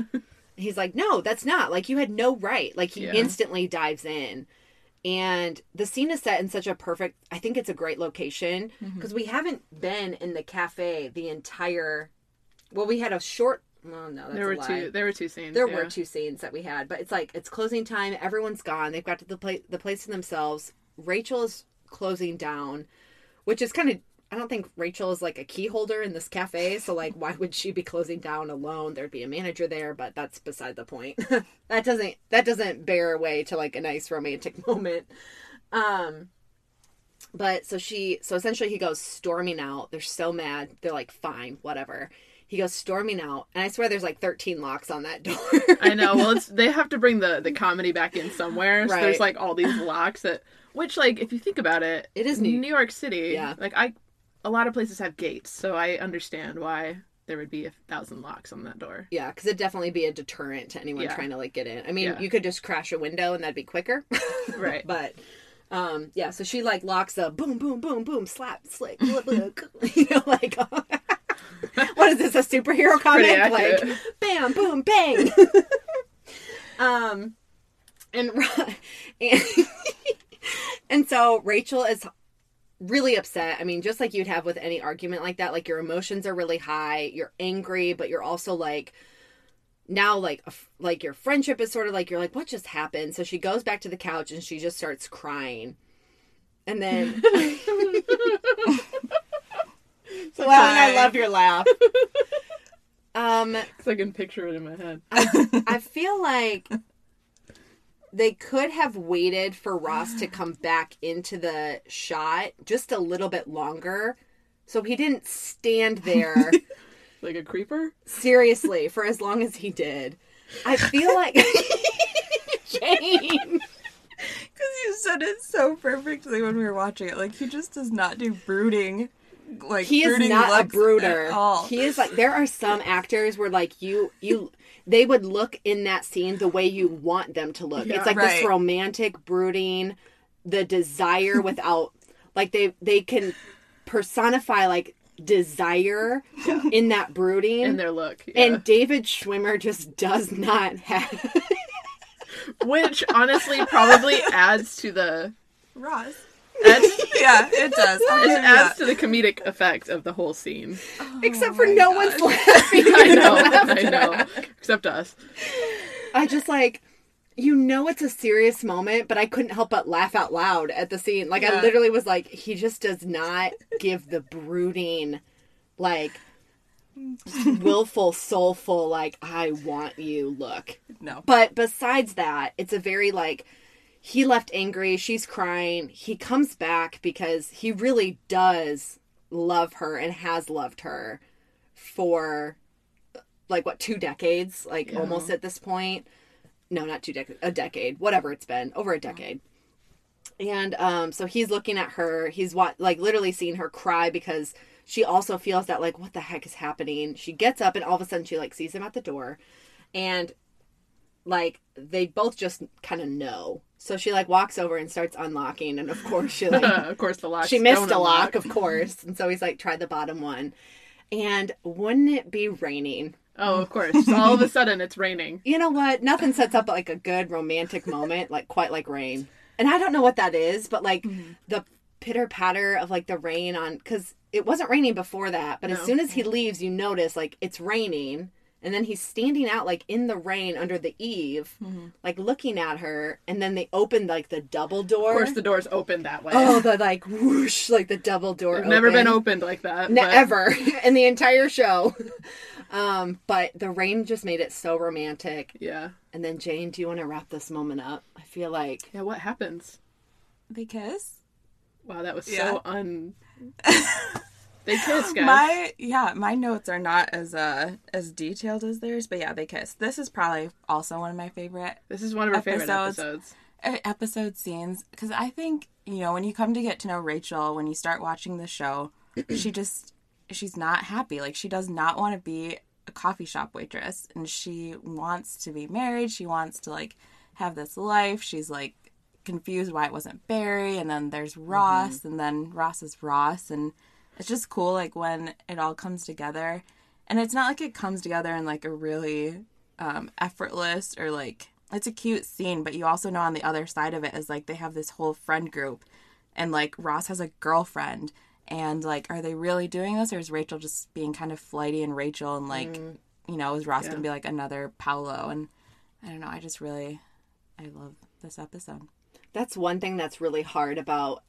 He's like, no, that's not. Like, you had no right. Like, he instantly dives in. And the scene is set in such a perfect, I think it's a great location because we haven't been in the cafe the entire, well, we had a short, well, no, that's there were a lie. There were two scenes. There were two scenes that we had, but it's like, it's closing time. Everyone's gone. They've got the place to themselves. Rachel is closing down, which is kind of, I don't think Rachel is like a key holder in this cafe, so like why would she be closing down alone? There'd be a manager there, but that's beside the point. That doesn't bear way to like a nice romantic moment. But essentially he goes storming out. They're so mad. They're like, fine, whatever. He goes storming out, and I swear there's like 13 locks on that door. I know. Well, they have to bring the comedy back in somewhere. So right. There's like all these locks that, which like if you think about it, it is New York City. Yeah. Like a lot of places have gates, so I understand why there would be 1,000 locks on that door. Yeah, because it'd definitely be a deterrent to anyone trying to like get in. I mean, you could just crash a window and that'd be quicker. Right. But. So she like locks up, boom, boom, boom, boom, slap, slick, blah, blah, you know, like, what is this, a superhero comic? Like, bam, boom, bang. And so Rachel is really upset. I mean, just like you'd have with any argument like that, like your emotions are really high, you're angry, but you're also like, now, like your friendship is sort of like, you're like, what just happened? So she goes back to the couch and she just starts crying. And then... So I love your laugh. So I can picture it in my head. I feel like they could have waited for Ross to come back into the shot just a little bit longer. So he didn't stand there... Like a creeper? Seriously, for as long as he did. I feel like... Jane! Because you said it so perfectly when we were watching it. Like, he just does not do brooding. Like, he is not a brooder. At all. He is like... There are some actors where, like, they would look in that scene the way you want them to look. Yeah, it's like this romantic brooding, the desire without... Like, they can personify, like... desire in that brooding in their look, and David Schwimmer just does not have, which honestly probably adds to the Ross. Yeah, it does. It adds to the comedic effect of the whole scene. Oh, except for no one's laughing. I know. Except us. I just like. You know it's a serious moment, but I couldn't help but laugh out loud at the scene. Like, I literally was like, he just does not give the brooding, like, willful, soulful, like, I want you look. No. But besides that, it's a very, like, he left angry, she's crying, he comes back because he really does love her and has loved her for, like, what, 2 decades? Like, almost at this point. No, not 2 decades. A decade. Whatever it's been. Over a decade. And so he's looking at her. He's like literally seeing her cry because she also feels that like, what the heck is happening? She gets up and all of a sudden she like sees him at the door. And like they both just kind of know. So she like walks over and starts unlocking. And of course she like... of course the lock. She missed a lock, of course. And so he's like, try the bottom one. And wouldn't it be raining? Oh, of course. So all of a sudden, it's raining. You know what? Nothing sets up, like, a good romantic moment, like, quite like rain. And I don't know what that is, but, like, the pitter-patter of, like, the rain on... Because it wasn't raining before that, but as soon as he leaves, you notice, like, it's raining. And then he's standing out, like, in the rain under the eave, like, looking at her. And then they open, like, the double door. Of course, the door's open that way. Oh, the, like, whoosh, like, the double door open. Never been opened like that. Ever. In the entire show. But the rain just made it so romantic. Yeah. And then, Jane, do you want to wrap this moment up? I feel like... Yeah, what happens? They kiss? Wow, that was so They kiss, guys. My notes are not as detailed as theirs, but yeah, they kiss. This is probably also one of my favorite episodes. This is one of our favorite episodes. Episode scenes. Because I think, you know, when you come to get to know Rachel, when you start watching the show, she's not happy. Like, she does not want to be a coffee shop waitress, and she wants to be married. She wants to, like, have this life. She's, like, confused why it wasn't Barry, and then there's Ross, and then Ross is Ross, and it's just cool, like, when it all comes together. And it's not like it comes together in, like, a really effortless or, like, it's a cute scene, but you also know on the other side of it is, like, they have this whole friend group, and, like, Ross has a girlfriend. And, like, are they really doing this, or is Rachel just being kind of flighty and Rachel and, like, you know, is Ross going to be, like, another Paolo? And I don't know. I love this episode. that's one thing that's really hard about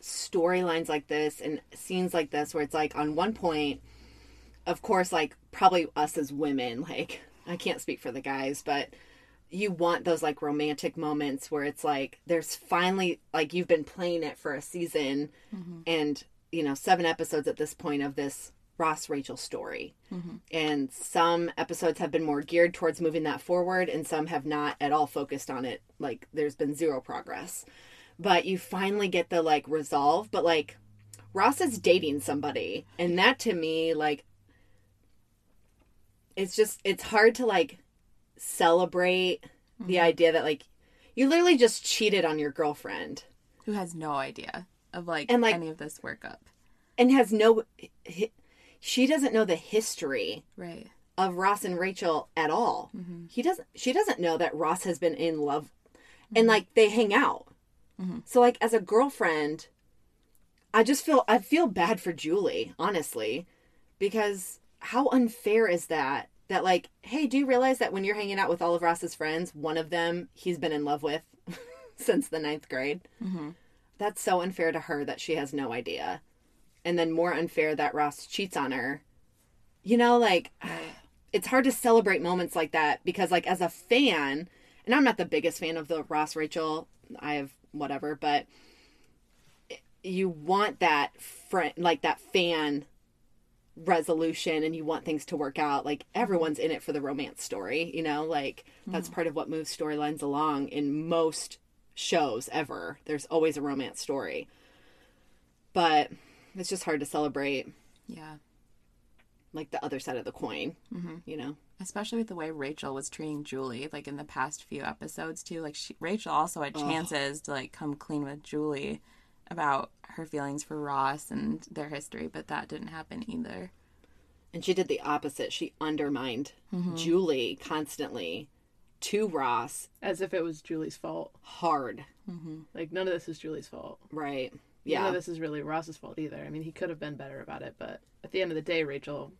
storylines like this and scenes like this, where it's like on one point, of course, like probably us as women, like I can't speak for the guys, but you want those like romantic moments where it's like there's finally like you've been playing it for a season and, you know, 7 episodes at this point of this Ross Rachel story. And some episodes have been more geared towards moving that forward and some have not at all focused on it. Like there's been zero progress. But you finally get the like resolve, but like Ross is dating somebody, and that to me, like, it's just, it's hard to like celebrate the idea that like you literally just cheated on your girlfriend who has no idea of like any of this workup and has no, she doesn't know the history of Ross and Rachel at all. She doesn't know that Ross has been in love and like they hang out. So like as a girlfriend, I just feel, I feel bad for Julie, honestly, because how unfair is that? That like, hey, do you realize that when you're hanging out with all of Ross's friends, one of them he's been in love with since the 9th grade? That's so unfair to her that she has no idea. And then more unfair that Ross cheats on her. You know, like, it's hard to celebrate moments like that because like as a fan, and I'm not the biggest fan of the Ross Rachel, I have whatever, but you want that friend, like that fan resolution, and you want things to work out. Like everyone's in it for the romance story, you know, like that's part of what moves storylines along in most shows ever. There's always a romance story, but it's just hard to celebrate. Yeah. Like the other side of the coin, you know, especially with the way Rachel was treating Julie, like in the past few episodes too, like Rachel also had chances to like come clean with Julie about her feelings for Ross and their history, but that didn't happen either. And she did the opposite. She undermined Julie constantly to Ross. As if it was Julie's fault. Hard. Like, none of this is Julie's fault. Right. Yeah. None of this is really Ross's fault either. I mean, he could have been better about it, but at the end of the day, Rachel,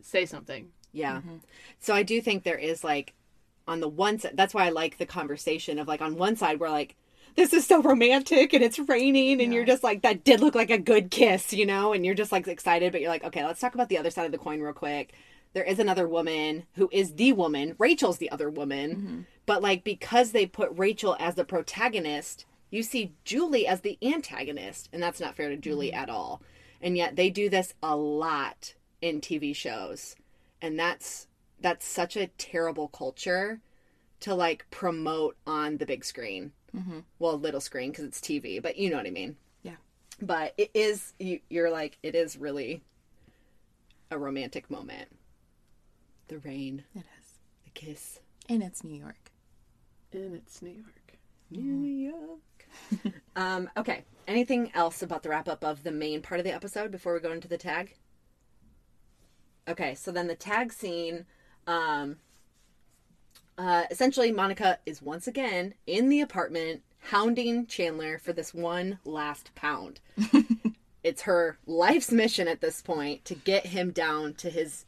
say something. Yeah. So I do think there is, like, on the one side, that's why I like the conversation of, like, on one side, we're like, this is so romantic and it's raining and you're just like, that did look like a good kiss, you know? And you're just like excited, but you're like, okay, let's talk about the other side of the coin real quick. There is another woman who is the woman. Rachel's the other woman. But like, because they put Rachel as the protagonist, you see Julie as the antagonist, and that's not fair to Julie at all. And yet they do this a lot in TV shows. And that's such a terrible culture to like promote on the big screen. Well, little screen because it's TV, but you know what I mean. Yeah. But it is, you're like, it is really a romantic moment. The rain. It is. The kiss. And it's New York. New York. Okay. Anything else about the wrap-up of the main part of the episode before we go into the tag? Okay. So then the tag scene, essentially, Monica is once again in the apartment hounding Chandler for this one last pound. It's her life's mission at this point to get him down to his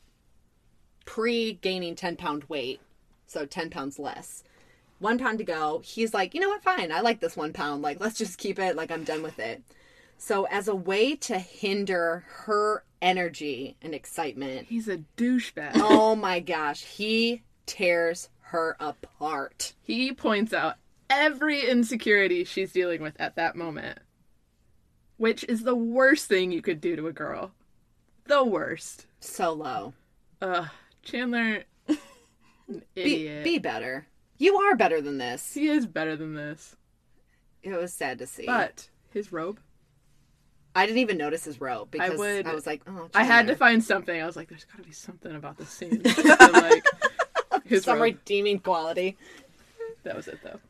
pre-gaining 10-pound weight, so 10 pounds less. 1 pound to go. He's like, you know what, fine, I like this 1 pound. Like, let's just keep it. Like, I'm done with it. So as a way to hinder her energy and excitement... He's a douchebag. Oh, my gosh. He tears her apart. He points out every insecurity she's dealing with at that moment, which is the worst thing you could do to a girl. The worst. So low. Chandler, an idiot. Be better. You are better than this. He is better than this. It was sad to see. But his robe. I didn't even notice his robe because I was like, oh, Chandler. I had to find something. I was like, there's got to be something about this scene. I'm like... Some robe. Redeeming quality. That was it, though.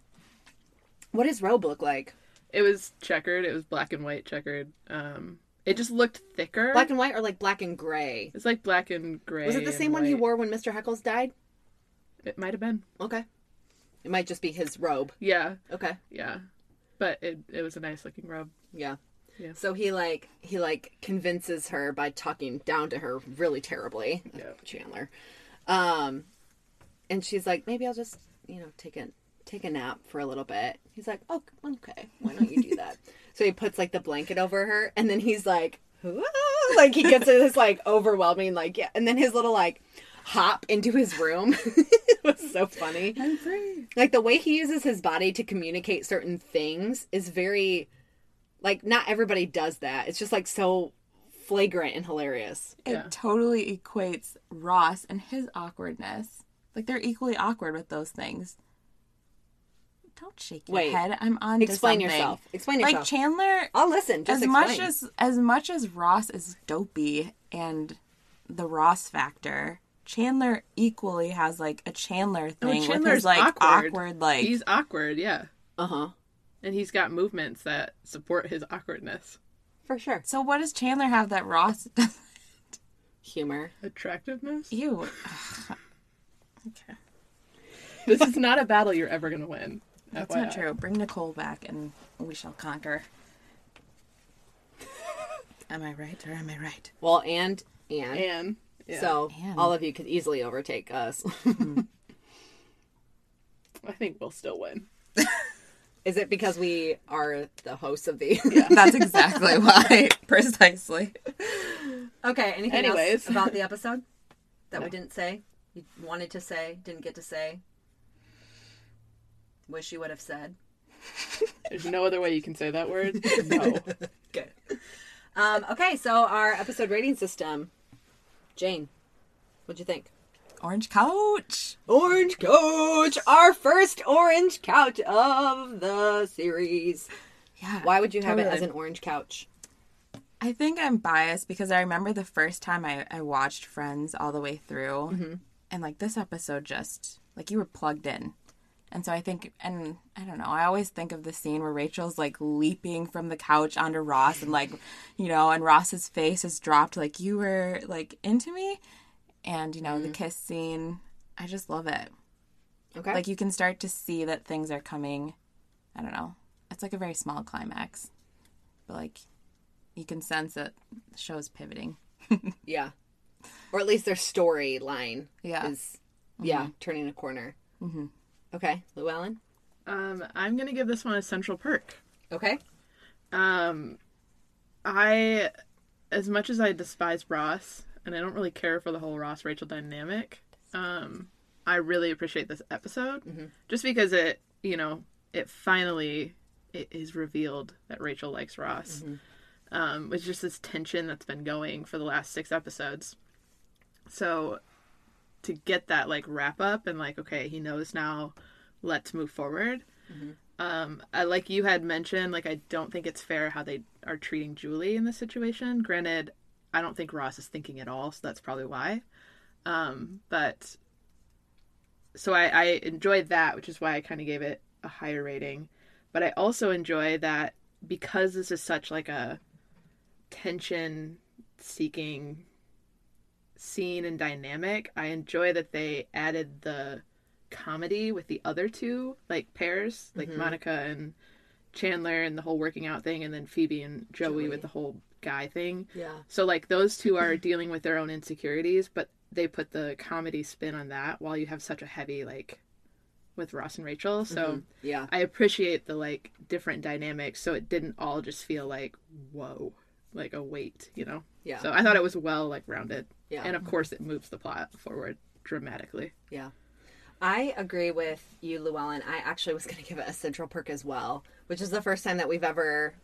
What does robe look like? It was checkered. It was black and white checkered. It just looked thicker. Black and white or like black and gray? It's like black and gray. Was it the same one he wore when Mr. Heckles died? It might have been. Okay. It might just be his robe. Yeah. Okay. Yeah. But it was a nice looking robe. Yeah. Yeah. So he convinces her by talking down to her really terribly. Yeah. Chandler. And she's like, maybe I'll just, you know, take a take a nap for a little bit. He's like, oh, okay, why don't you do that? So he puts, like, the blanket over her, and then he's like, whoa! Like, he gets this, like, overwhelming, like, yeah. And then his little, like, hop into his room was so funny. I'm free. Like, the way he uses his body to communicate certain things is very, like, not everybody does that. It's just, like, so flagrant and hilarious. It totally equates Ross and his awkwardness. Like, they're equally awkward with those things. Don't shake your head. I'm on to something. Explain yourself. Like, Chandler... I'll listen. Just explain. As much as Ross is dopey and the Ross factor, Chandler equally has, like, a Chandler thing. Oh, Chandler's with his, like, awkward, like... He's awkward, yeah. Uh-huh. And he's got movements that support his awkwardness. For sure. So what does Chandler have that Ross doesn't? Humor. Attractiveness? Ew. Okay. This is not a battle you're ever going to win. That's FYI. Not true. Bring Nicole back and we shall conquer. Am I right or am I right? Well, and Anne. Anne. Yeah. So Anne. All of you could easily overtake us. I think we'll still win. Is it because we are the hosts of the... Yeah, that's exactly why. Precisely. Okay, anything else about the episode that we didn't say? You wanted to say, didn't get to say? Wish you would have said? There's no other way you can say that word? No. Good. Okay, so our episode rating system. Jane, what'd you think? Orange couch! Our first orange couch of the series. Yeah. Why would you have it as an orange couch? I think I'm biased because I remember the first time I watched Friends all the way through. Mm-hmm. And, like, this episode just, like, you were plugged in. And so I think, and I don't know, I always think of the scene where Rachel's, like, leaping from the couch onto Ross and, like, you know, and Ross's face is dropped, like, you were, like, into me. And, you know, the kiss scene, I just love it. Okay. Like, you can start to see that things are coming. I don't know. It's like a very small climax. But, like, you can sense that the show's pivoting. Yeah. Or at least their storyline is, turning a corner. Mm-hmm. Okay. Llewellyn? I'm going to give this one a central perk. Okay. As much as I despise Ross... And I don't really care for the whole Ross-Rachel dynamic. I really appreciate this episode. Mm-hmm. Just because it, you know, it is revealed that Rachel likes Ross. Mm-hmm. It's just this tension that's been going for the last 6 episodes. So to get that, like, wrap up and, like, okay, he knows now, let's move forward. Mm-hmm. I, like you had mentioned, like, I don't think it's fair how they are treating Julie in this situation. Granted, I don't think Ross is thinking at all, so that's probably why. But so I enjoyed that, which is why I kind of gave it a higher rating. But I also enjoy that because this is such like a tension-seeking scene and dynamic, I enjoy that they added the comedy with the other two, like, pairs, like Monica and Chandler and the whole working out thing, and then Phoebe and Joey. With the whole guy thing. Yeah. So, like, those two are dealing with their own insecurities, but they put the comedy spin on that while you have such a heavy, like, with Ross and Rachel. So I appreciate the, like, different dynamics, so it didn't all just feel like, whoa, like a weight, you know? Yeah. So I thought it was well, like, rounded. Yeah. And of course it moves the plot forward dramatically. Yeah. I agree with you, Llewellyn. I actually was going to give it a central perk as well, which is the first time that we've ever...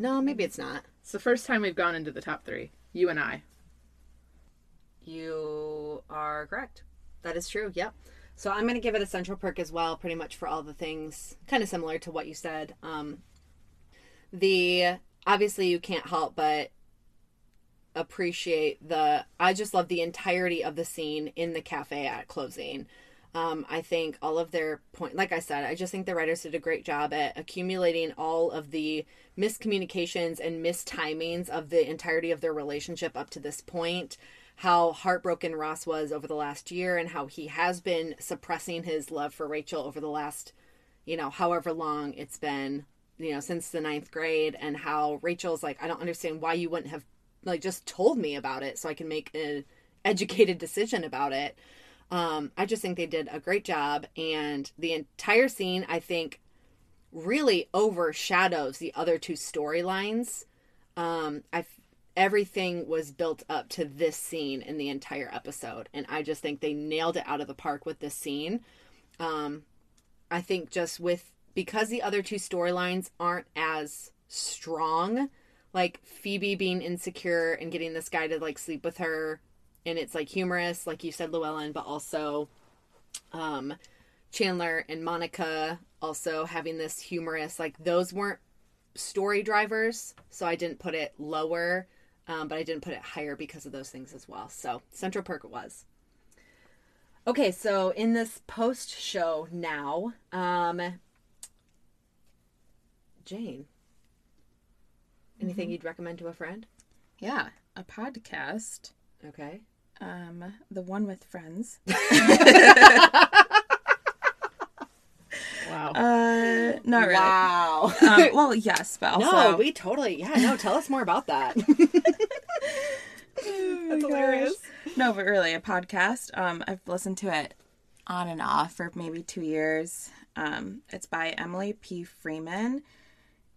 No, maybe it's not. It's the first time we've gone into the top 3. You and I. You are correct. That is true. Yep. So I'm going to give it a central perk as well, pretty much for all the things, kind of similar to what you said. Obviously you can't help but appreciate I just love the entirety of the scene in the cafe at closing. I think all of their point, like I said, I just think the writers did a great job at accumulating all of the miscommunications and mistimings of the entirety of their relationship up to this point, how heartbroken Ross was over the last year and how he has been suppressing his love for Rachel over the last, you know, however long it's been, you know, since the 9th grade, and how Rachel's like, I don't understand why you wouldn't have, like, just told me about it so I can make an educated decision about it. I just think they did a great job. And the entire scene, I think, really overshadows the other two storylines. Everything was built up to this scene in the entire episode. And I just think they nailed it out of the park with this scene. I think just because the other two storylines aren't as strong, like Phoebe being insecure and getting this guy to like sleep with her. And it's like humorous, like you said, Llewellyn, but also Chandler and Monica also having this humorous, like those weren't story drivers. So I didn't put it lower, but I didn't put it higher because of those things as well. So Central Perk it was. Okay, so in this post show now, Jane, anything you'd recommend to a friend? Yeah, a podcast. Okay. The one with Friends. Wow. Not really. Wow. Well, yes, but also... No, we totally... Yeah, no, tell us more about that. That's hilarious. No, but really, a podcast. I've listened to it on and off for maybe 2 years. It's by Emily P. Freeman.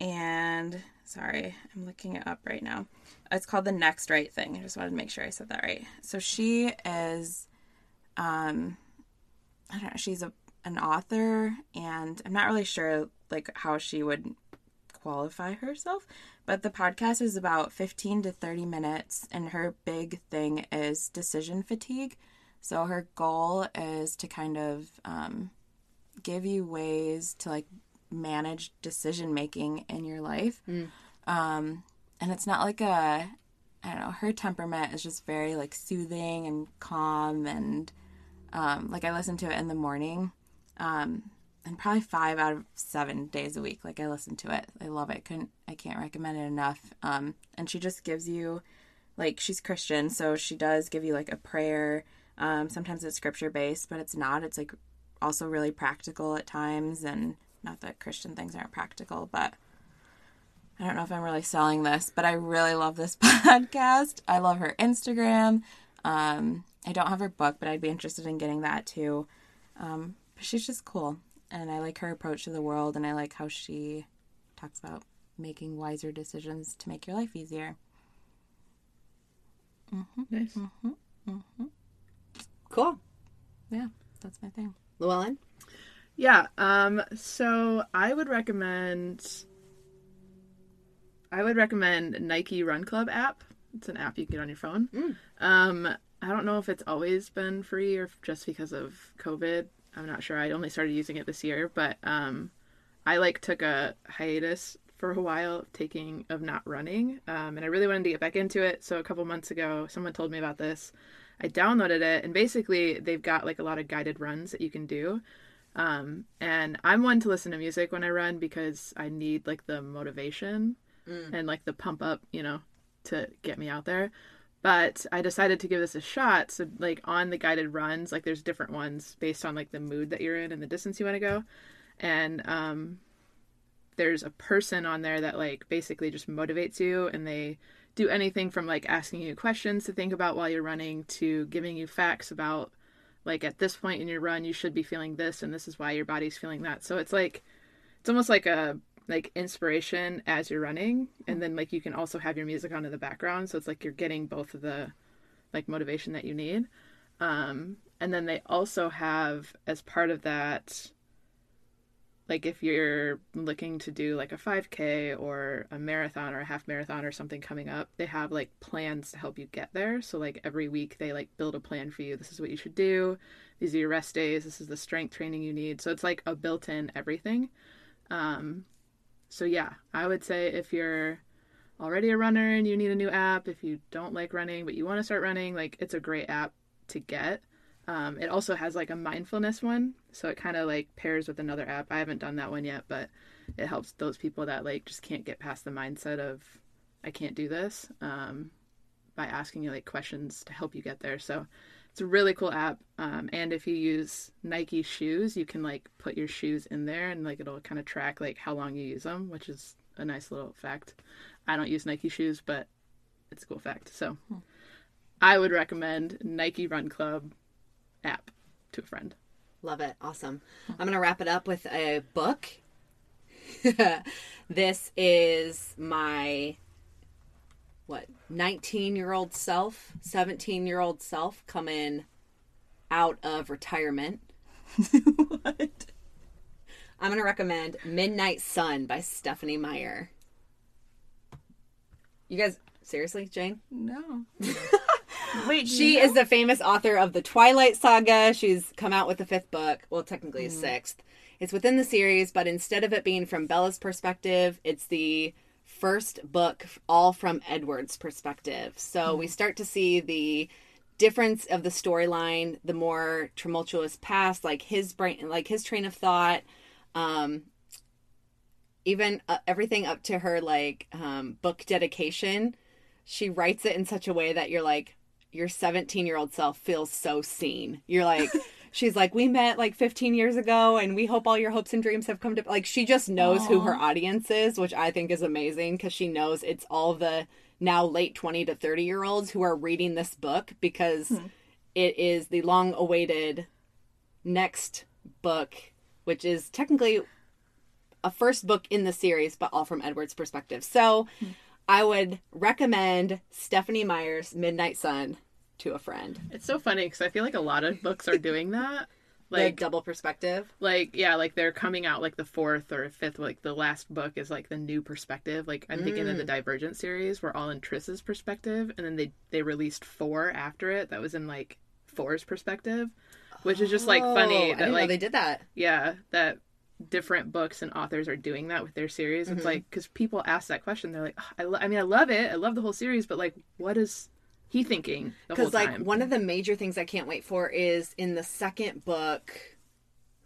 And... Sorry, I'm looking it up right now. It's called The Next Right Thing. I just wanted to make sure I said that right. So she is, I don't know, she's an author, and I'm not really sure, like, how she would qualify herself, but the podcast is about 15 to 30 minutes, and her big thing is decision fatigue. So her goal is to kind of give you ways to, like, manage decision making in your life. And it's not like a, I don't know, her temperament is just very like soothing and calm, and like I listen to it in the morning, and probably 5 out of 7 days a week, like I listen to it. I love it. I can't recommend it enough. And she just gives you, like, she's Christian, so she does give you like a prayer. Sometimes it's scripture based, but it's not. It's like also really practical at times, and not that Christian things aren't practical, but I don't know if I'm really selling this, but I really love this podcast. I love her Instagram. I don't have her book, but I'd be interested in getting that too. But she's just cool, and I like her approach to the world, and I like how she talks about making wiser decisions to make your life easier. Mm-hmm, nice. Mm-hmm, mm-hmm. Cool. Yeah, that's my thing. Llewellyn? Yeah, so I would recommend Nike Run Club app. It's an app you can get on your phone. I don't know if it's always been free or just because of COVID. I'm not sure. I only started using it this year, but I like took a hiatus for a while of not running, and I really wanted to get back into it. So a couple months ago, someone told me about this. I downloaded it, and basically they've got like a lot of guided runs that you can do. And I'm one to listen to music when I run because I need like the motivation and like the pump up, you know, to get me out there. But I decided to give this a shot. So like on the guided runs, like there's different ones based on like the mood that you're in and the distance you want to go. And, there's a person on there that like basically just motivates you, and they do anything from like asking you questions to think about while you're running to giving you facts about, like, at this point in your run, you should be feeling this, and this is why your body's feeling that. So it's like, it's almost like a, like, inspiration as you're running. And then, like, you can also have your music on in the background. So it's like you're getting both of the, like, motivation that you need. And then they also have, as part of that, like, if you're looking to do, like, a 5K or a marathon or a half marathon or something coming up, they have, like, plans to help you get there. So, like, every week they, like, build a plan for you. This is what you should do. These are your rest days. This is the strength training you need. So it's, like, a built-in everything. So, yeah, I would say if you're already a runner and you need a new app, if you don't like running but you want to start running, like, it's a great app to get. It also has, like, a mindfulness one, so it kind of, like, pairs with another app. I haven't done that one yet, but it helps those people that, like, just can't get past the mindset of, I can't do this, by asking you, like, questions to help you get there. So it's a really cool app, and if you use Nike shoes, you can, like, put your shoes in there, and, like, it'll kind of track, like, how long you use them, which is a nice little fact. I don't use Nike shoes, but it's a cool fact. So I would recommend Nike Run Club app. to a friend. Love it. Awesome. I'm going to wrap it up with a book. This is my, 19-year-old self, 17-year-old self coming out of retirement. What? I'm going to recommend Midnight Sun by Stephenie Meyer. You guys, seriously, Jane? No. Wait, she is the famous author of the Twilight Saga. She's come out with the 5th book. Well, technically a 6th. It's within the series, but instead of it being from Bella's perspective, it's the first book all from Edward's perspective. So we start to see the difference of the storyline, the more tumultuous past, like his brain, like his train of thought, even everything up to her book dedication. She writes it in such a way that you're like, your 17-year-old self feels so seen. You're like, she's like, we met 15 years ago and we hope all your hopes and dreams have come to, she just knows who her audience is, which I think is amazing because she knows it's all the now late 20 to 30-year-olds who are reading this book because it is the long-awaited next book, which is technically a first book in the series, but all from Edward's perspective. So I would recommend Stephenie Meyer's Midnight Sun to a friend. It's so funny because I feel like a lot of books are doing that. Like double perspective. They're coming out the 4th or 5th, the last book is the new perspective. I'm thinking of the Divergent series where all in Triss's perspective, and then they released 4 after it that was in 4's perspective, which is just funny that I didn't know they did that. Yeah, that different books and authors are doing that with their series. It's because people ask that question. They're like, oh, I mean, I love it. I love the whole series, but what is he thinking the whole time? Because one of the major things I can't wait for is in the 2nd book,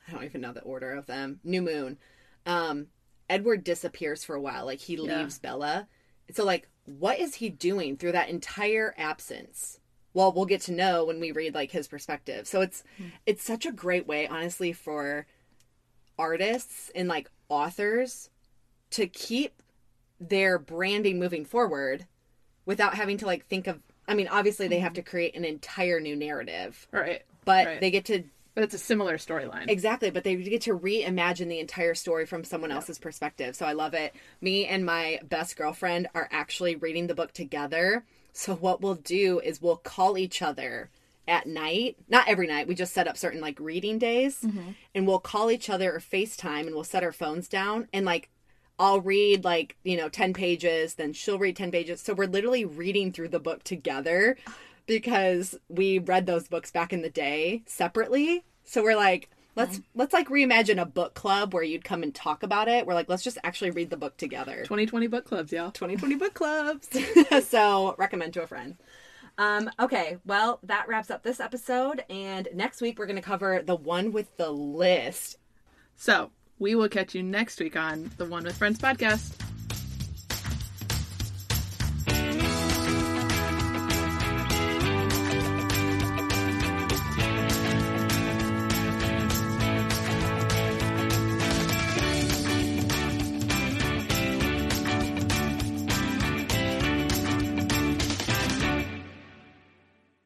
I don't even know the order of them, New Moon, Edward disappears for a while. He leaves Bella. So what is he doing through that entire absence? Well, we'll get to know when we read his perspective. So it's such a great way, honestly, for artists and authors to keep their branding moving forward without having to think of, I mean, obviously they have to create an entire new narrative. Right. But they get to, but it's a similar storyline. Exactly. But they get to reimagine the entire story from someone else's perspective. So I love it. Me and my best girlfriend are actually reading the book together. So what we'll do is we'll call each other at night, not every night, we just set up certain reading days, and we'll call each other or FaceTime, and we'll set our phones down, and I'll read 10 pages, then she'll read 10 pages. So we're literally reading through the book together because we read those books back in the day separately. So we're let's reimagine a book club where you'd come and talk about it. We're let's just actually read the book together. 2020 book clubs, y'all. 2020 book clubs. So recommend to a friend. Okay, well, that wraps up this episode, and next week we're going to cover the one with the list. So, we will catch you next week on the One with Friends podcast.